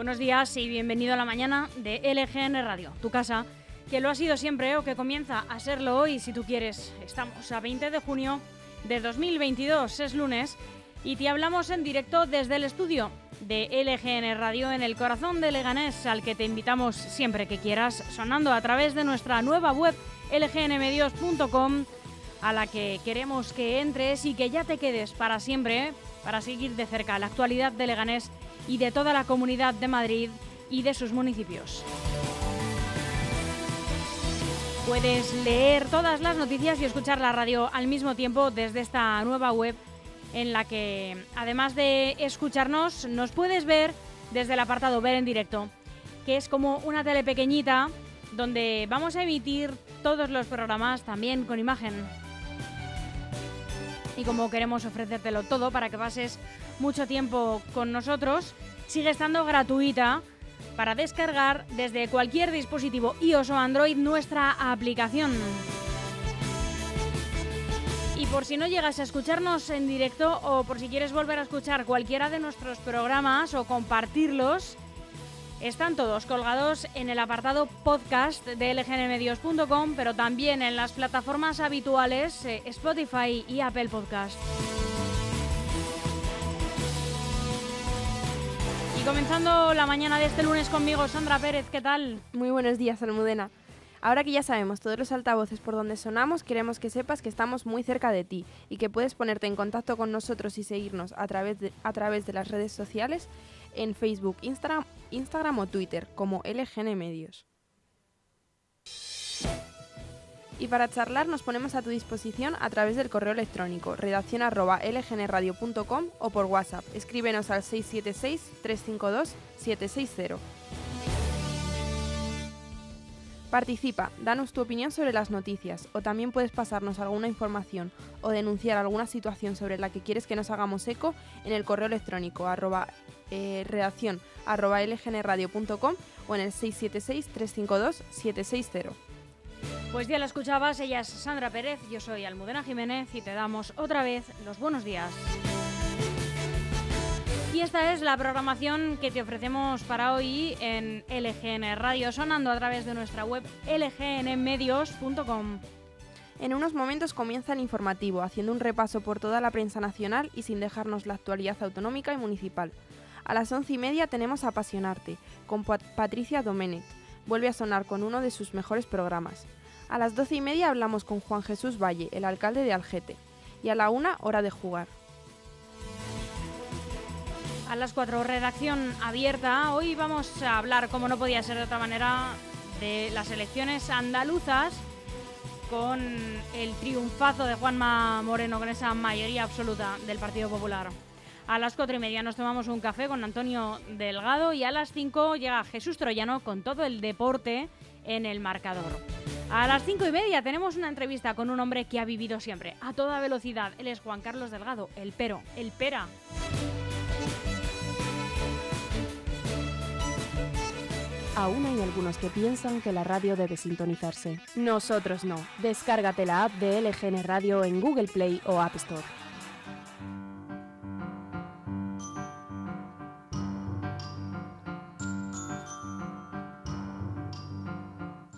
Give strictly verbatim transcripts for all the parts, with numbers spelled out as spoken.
Buenos días y bienvenido a la mañana de L G N Radio, tu casa, que lo ha sido siempre o que comienza a serlo hoy si tú quieres. Estamos a veinte de junio de dos mil veintidós, es lunes, y te hablamos en directo desde el estudio de L G N Radio en el corazón de Leganés, al que te invitamos siempre que quieras, sonando a través de nuestra nueva web ele ge ene medios punto com, a la que queremos que entres y que ya te quedes para siempre, para seguir de cerca la actualidad de Leganés y de toda la Comunidad de Madrid y de sus municipios. Puedes leer todas las noticias y escuchar la radio al mismo tiempo desde esta nueva web, en la que, además de escucharnos, nos puedes ver desde el apartado Ver en Directo, que es como una tele pequeñita donde vamos a emitir todos los programas también con imagen. Y como queremos ofrecértelo todo para que pases mucho tiempo con nosotros, sigue estando gratuita para descargar desde cualquier dispositivo iOS o Android nuestra aplicación. Y por si no llegas a escucharnos en directo o por si quieres volver a escuchar cualquiera de nuestros programas o compartirlos, están todos colgados en el apartado podcast de ele ge ene medios punto com, pero también en las plataformas habituales eh, Spotify y Apple Podcast. Y comenzando la mañana de este lunes conmigo, Sandra Pérez, ¿qué tal? Muy buenos días, Almudena. Ahora que ya sabemos todos los altavoces por donde sonamos, queremos que sepas que estamos muy cerca de ti y que puedes ponerte en contacto con nosotros y seguirnos a través de, a través de las redes sociales en Facebook, Instagram, Instagram o Twitter como L G N Medios. Y para charlar nos ponemos a tu disposición a través del correo electrónico redacción arroba ele ge ene radio punto com o por WhatsApp. Escríbenos al seis siete seis, tres cinco dos, siete seis cero. Participa, danos tu opinión sobre las noticias, o también puedes pasarnos alguna información o denunciar alguna situación sobre la que quieres que nos hagamos eco en el correo electrónico arroba, eh, redacción arroba lgnradio punto com o en el seis siete seis, tres cinco dos, siete seis cero. Pues ya la escuchabas, ella es Sandra Pérez, yo soy Almudena Jiménez y te damos otra vez los buenos días. Y esta es la programación que te ofrecemos para hoy en L G N Radio, sonando a través de nuestra web ele ge ene medios punto com. En unos momentos comienza el informativo, haciendo un repaso por toda la prensa nacional y sin dejarnos la actualidad autonómica y municipal. A las once y media tenemos Apasionarte, con Pat- Patricia Domenech. Vuelve a sonar con uno de sus mejores programas. A las doce y media hablamos con Juan Jesús Valle, el alcalde de Algete. Y a la una, Hora de Jugar. A las cuatro, redacción abierta. Hoy vamos a hablar, como no podía ser de otra manera, de las elecciones andaluzas, con el triunfazo de Juanma Moreno, con esa mayoría absoluta del Partido Popular. A las cuatro y media nos tomamos un café con Antonio Delgado y a las cinco llega Jesús Troyano con todo el deporte en el marcador. A las cinco y media tenemos una entrevista con un hombre que ha vivido siempre, a toda velocidad. Él es Juan Carlos Delgado, el pero, el pera. Aún hay algunos que piensan que la radio debe sintonizarse. Nosotros no. Descárgate la app de L G N Radio en Google Play o App Store.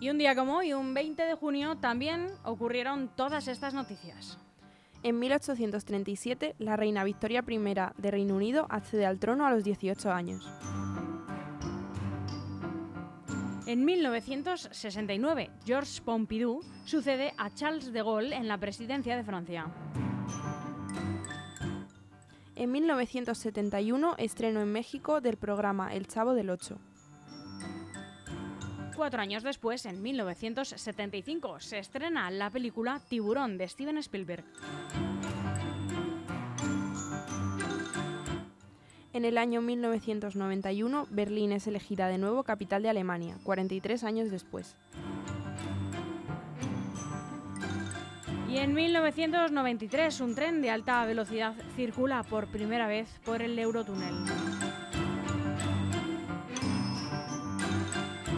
Y un día como hoy, un veinte de junio, también ocurrieron todas estas noticias. En mil ochocientos treinta y siete, la reina Victoria primera de Reino Unido accede al trono a los dieciocho años. En mil novecientos sesenta y nueve, Georges Pompidou sucede a Charles de Gaulle en la presidencia de Francia. En mil novecientos setenta y uno, estreno en México del programa El Chavo del Ocho. Cuatro años después, en mil novecientos setenta y cinco, se estrena la película Tiburón de Steven Spielberg. En el año mil novecientos noventa y uno, Berlín es elegida de nuevo capital de Alemania, cuarenta y tres años después. Y en mil novecientos noventa y tres, un tren de alta velocidad circula por primera vez por el Eurotúnel.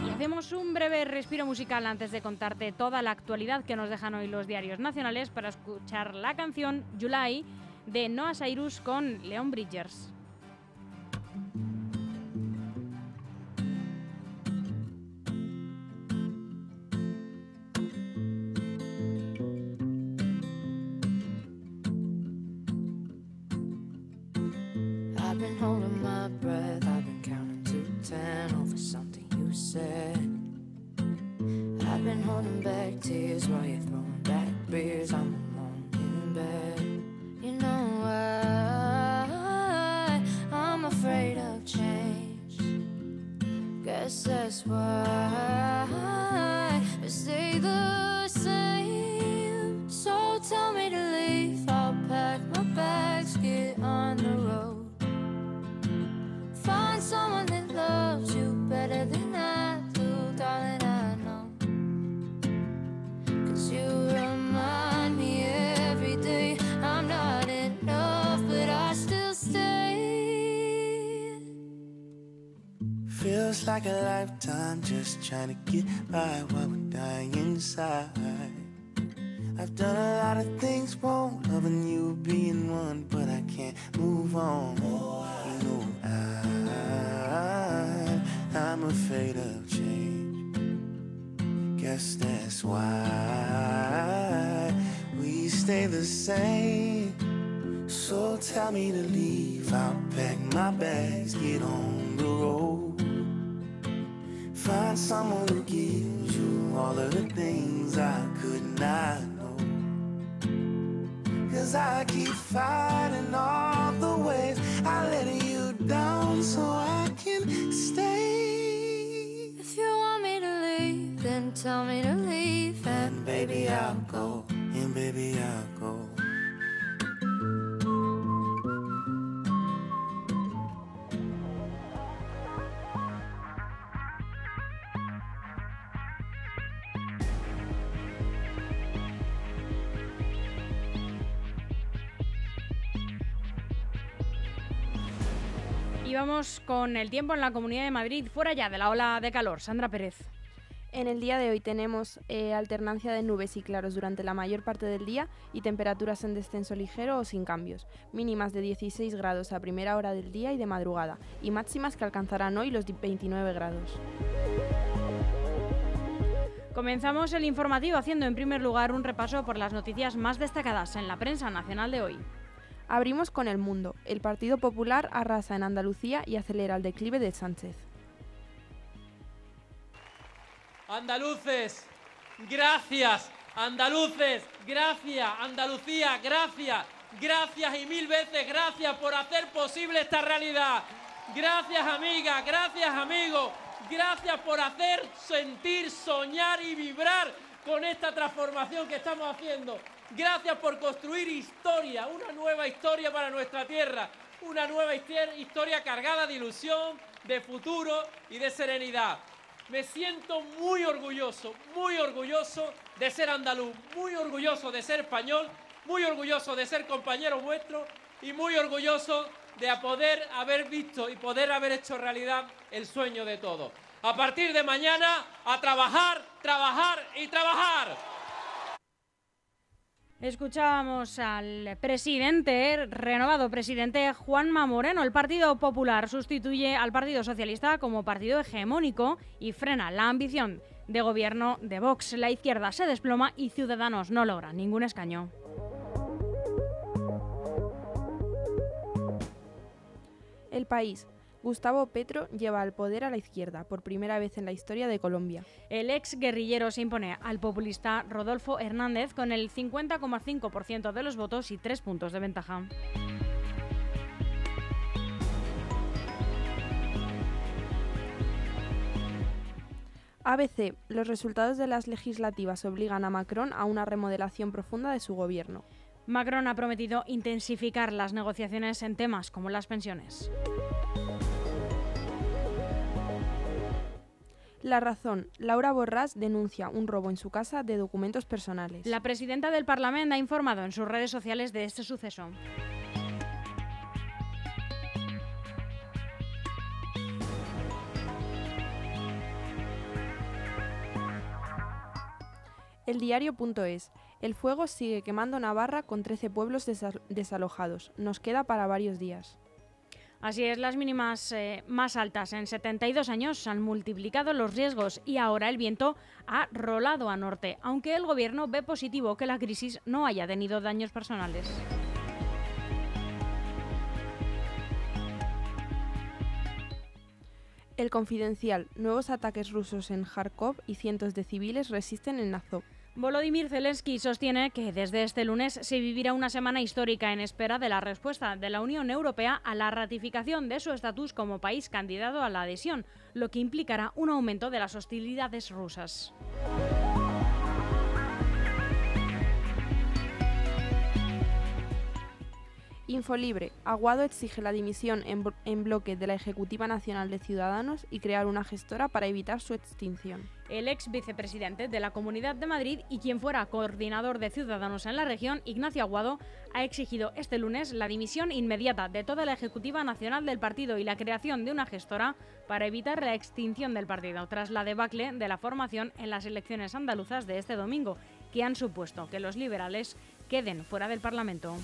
Y hacemos un breve respiro musical antes de contarte toda la actualidad que nos dejan hoy los diarios nacionales para escuchar la canción July de Noah Cyrus con Leon Bridgers. I've been holding my breath, I've been counting to ten over something you said. I've been holding back tears while you're throwing back beers. I'm alone in bed. You know why I'm afraid of change. Guess that's why I stay the same. So tell me to leave, I'll pack my bags, get on the road. Find someone that loves you better than I do, darling, I know. 'Cause you remind me every day I'm not enough, but I still stay. Feels like a lifetime just trying to get by while we're dying inside. I've done a lot of things wrong, loving you being one, but I can't move on. You know I I'm afraid of change. Guess that's why we stay the same. So tell me to leave, I'll pack my bags, get on the road. Find someone who gives you all of the things I could not know. 'Cause I keep fighting all the ways I let you down so I can stay. If you want me to leave, then tell me to leave. And, and baby, I'll go. And baby, I'll go. Vamos con el tiempo en la Comunidad de Madrid, fuera ya de la ola de calor. Sandra Pérez. En el día de hoy tenemos eh, alternancia de nubes y claros durante la mayor parte del día y temperaturas en descenso ligero o sin cambios, mínimas de dieciséis grados a primera hora del día y de madrugada, y máximas que alcanzarán hoy los veintinueve grados. Comenzamos el informativo haciendo en primer lugar un repaso por las noticias más destacadas en la prensa nacional de hoy. Abrimos con El Mundo. El Partido Popular arrasa en Andalucía y acelera el declive de Sánchez. Andaluces, gracias. Andaluces, gracias. Andalucía, gracias. Gracias y mil veces gracias por hacer posible esta realidad. Gracias, amiga. Gracias, amigo. Gracias por hacer sentir, soñar y vibrar con esta transformación que estamos haciendo. Gracias por construir historia, una nueva historia para nuestra tierra, una nueva historia cargada de ilusión, de futuro y de serenidad. Me siento muy orgulloso, muy orgulloso de ser andaluz, muy orgulloso de ser español, muy orgulloso de ser compañero vuestro y muy orgulloso de poder haber visto y poder haber hecho realidad el sueño de todos. A partir de mañana, a trabajar, trabajar y trabajar. Escuchábamos al presidente, renovado presidente Juanma Moreno. El Partido Popular sustituye al Partido Socialista como partido hegemónico y frena la ambición de gobierno de Vox. La izquierda se desploma y Ciudadanos no logra ningún escaño. El País. Gustavo Petro lleva al poder a la izquierda, por primera vez en la historia de Colombia. El ex guerrillero se impone al populista Rodolfo Hernández con el cincuenta coma cinco por ciento de los votos y tres puntos de ventaja. A B C. Los resultados de las legislativas obligan a Macron a una remodelación profunda de su gobierno. Macron ha prometido intensificar las negociaciones en temas como las pensiones. La Razón. Laura Borràs denuncia un robo en su casa de documentos personales. La presidenta del Parlamento ha informado en sus redes sociales de este suceso. El diario.es. El fuego sigue quemando Navarra con trece pueblos desa- desalojados. Nos queda para varios días. Así es, las mínimas eh, más altas en setenta y dos años han multiplicado los riesgos y ahora el viento ha rolado a norte, aunque el gobierno ve positivo que la crisis no haya tenido daños personales. El Confidencial. Nuevos ataques rusos en Kharkov y cientos de civiles resisten en Azov. Volodymyr Zelensky sostiene que desde este lunes se vivirá una semana histórica en espera de la respuesta de la Unión Europea a la ratificación de su estatus como país candidato a la adhesión, lo que implicará un aumento de las hostilidades rusas. Infolibre. Aguado exige la dimisión en, blo- en bloque de la Ejecutiva Nacional de Ciudadanos y crear una gestora para evitar su extinción. El ex vicepresidente de la Comunidad de Madrid y quien fuera coordinador de Ciudadanos en la región, Ignacio Aguado, ha exigido este lunes la dimisión inmediata de toda la Ejecutiva Nacional del partido y la creación de una gestora para evitar la extinción del partido tras la debacle de la formación en las elecciones andaluzas de este domingo, que han supuesto que los liberales queden fuera del Parlamento.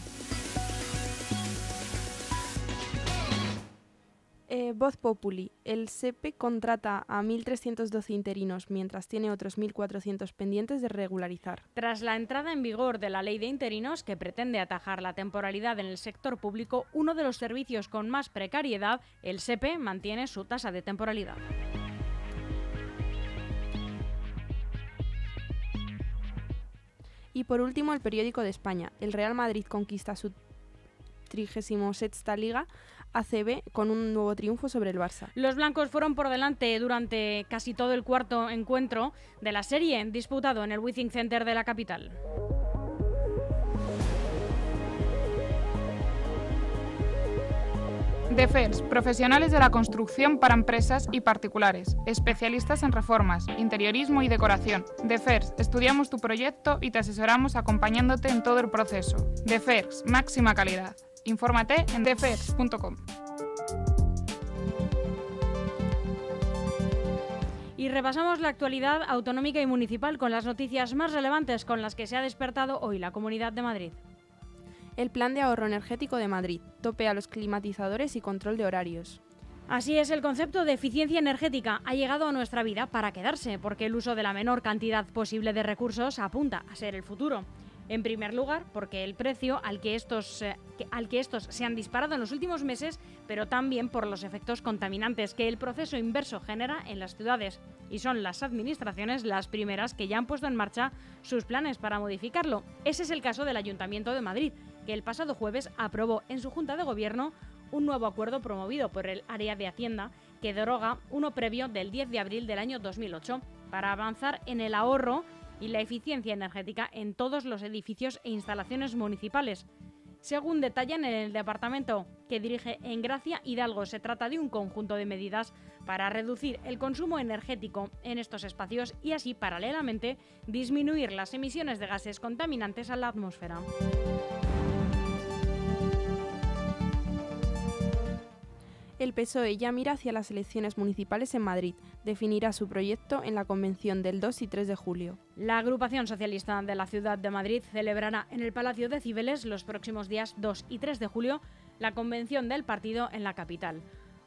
Eh, Voz Populi. El SEPE contrata a mil trescientos doce interinos, mientras tiene otros mil cuatrocientos pendientes de regularizar. Tras la entrada en vigor de la Ley de Interinos, que pretende atajar la temporalidad en el sector público, uno de los servicios con más precariedad, el SEPE mantiene su tasa de temporalidad. Y por último, el Periódico de España. El Real Madrid conquista su trigésima sexta Liga A C B con un nuevo triunfo sobre el Barça. Los blancos fueron por delante durante casi todo el cuarto encuentro de la serie disputado en el Wizzing Center de la capital. Defers, profesionales de la construcción para empresas y particulares, especialistas en reformas, interiorismo y decoración. Defers, estudiamos tu proyecto y te asesoramos acompañándote en todo el proceso. Defers, máxima calidad. Infórmate en defers punto com. Y repasamos la actualidad autonómica y municipal con las noticias más relevantes con las que se ha despertado hoy la Comunidad de Madrid. El Plan de Ahorro Energético de Madrid, tope a los climatizadores y control de horarios. Así es, el concepto de eficiencia energética ha llegado a nuestra vida para quedarse, porque el uso de la menor cantidad posible de recursos apunta a ser el futuro. En primer lugar, porque el precio al que estos, eh, al que estos se han disparado en los últimos meses, pero también por los efectos contaminantes que el proceso inverso genera en las ciudades. Y son las administraciones las primeras que ya han puesto en marcha sus planes para modificarlo. Ese es el caso del Ayuntamiento de Madrid, que el pasado jueves aprobó en su Junta de Gobierno un nuevo acuerdo promovido por el Área de Hacienda, que deroga uno previo del diez de abril del año dos mil ocho, para avanzar en el ahorro y la eficiencia energética en todos los edificios e instalaciones municipales. Según detallan en el departamento que dirige en Gracia Hidalgo, se trata de un conjunto de medidas para reducir el consumo energético en estos espacios y así, paralelamente, disminuir las emisiones de gases contaminantes a la atmósfera. El P S O E ya mira hacia las elecciones municipales en Madrid. Definirá su proyecto en la convención del dos y tres de julio. La agrupación socialista de la ciudad de Madrid celebrará en el Palacio de Cibeles los próximos días dos y tres de julio la convención del partido en la capital.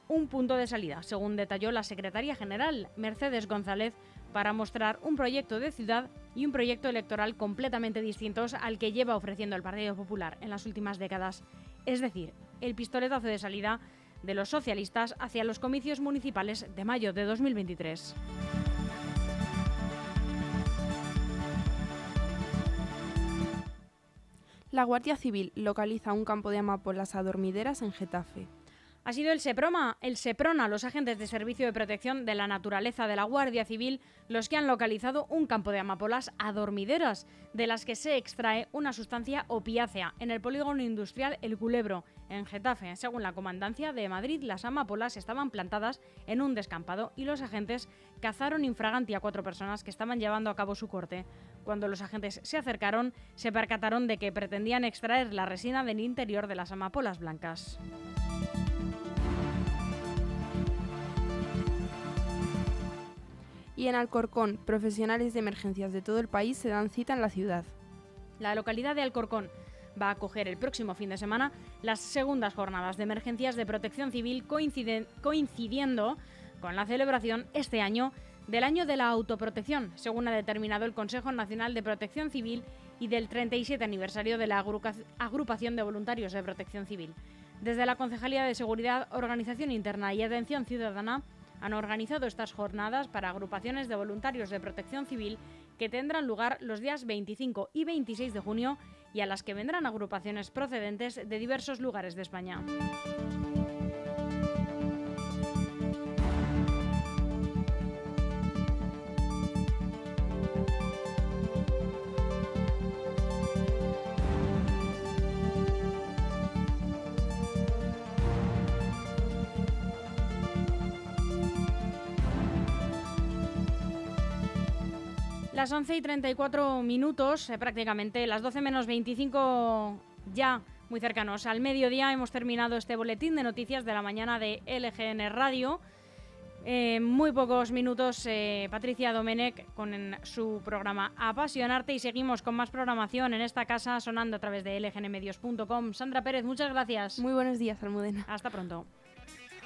Un punto de salida, según detalló la secretaria general Mercedes González, para mostrar un proyecto de ciudad y un proyecto electoral completamente distintos al que lleva ofreciendo el Partido Popular en las últimas décadas. Es decir, el pistoletazo de salida de los socialistas hacia los comicios municipales de mayo de dos mil veintitrés. La Guardia Civil localiza un campo de amapolas adormideras en Getafe. Ha sido el SEPRONA, el SEPRONA, los agentes de Servicio de Protección de la Naturaleza de la Guardia Civil, los que han localizado un campo de amapolas adormideras, de las que se extrae una sustancia opiácea en el polígono industrial El Culebro, en Getafe. Según la Comandancia de Madrid, las amapolas estaban plantadas en un descampado y los agentes cazaron infraganti a cuatro personas que estaban llevando a cabo su corte. Cuando los agentes se acercaron, se percataron de que pretendían extraer la resina del interior de las amapolas blancas. Y en Alcorcón, profesionales de emergencias de todo el país se dan cita en la ciudad. La localidad de Alcorcón va a acoger el próximo fin de semana las segundas jornadas de emergencias de protección civil coinciden- coincidiendo con la celebración este año del Año de la Autoprotección, según ha determinado el Consejo Nacional de Protección Civil, y del treinta y siete aniversario de la agruca- Agrupación de Voluntarios de Protección Civil. Desde la Concejalía de Seguridad, Organización Interna y Atención Ciudadana han organizado estas jornadas para agrupaciones de voluntarios de protección civil que tendrán lugar los días veinticinco y veintiséis de junio y a las que vendrán agrupaciones procedentes de diversos lugares de España. Las once y treinta y cuatro minutos, eh, prácticamente las doce menos veinticinco, ya muy cercanos al mediodía, hemos terminado este boletín de noticias de la mañana de L G N Radio. Eh, muy pocos minutos, eh, Patricia Domenech con su programa Apasionarte, y seguimos con más programación en esta casa sonando a través de ele ge ene medios punto com. Sandra Pérez, muchas gracias. Muy buenos días, Almudena. Hasta pronto.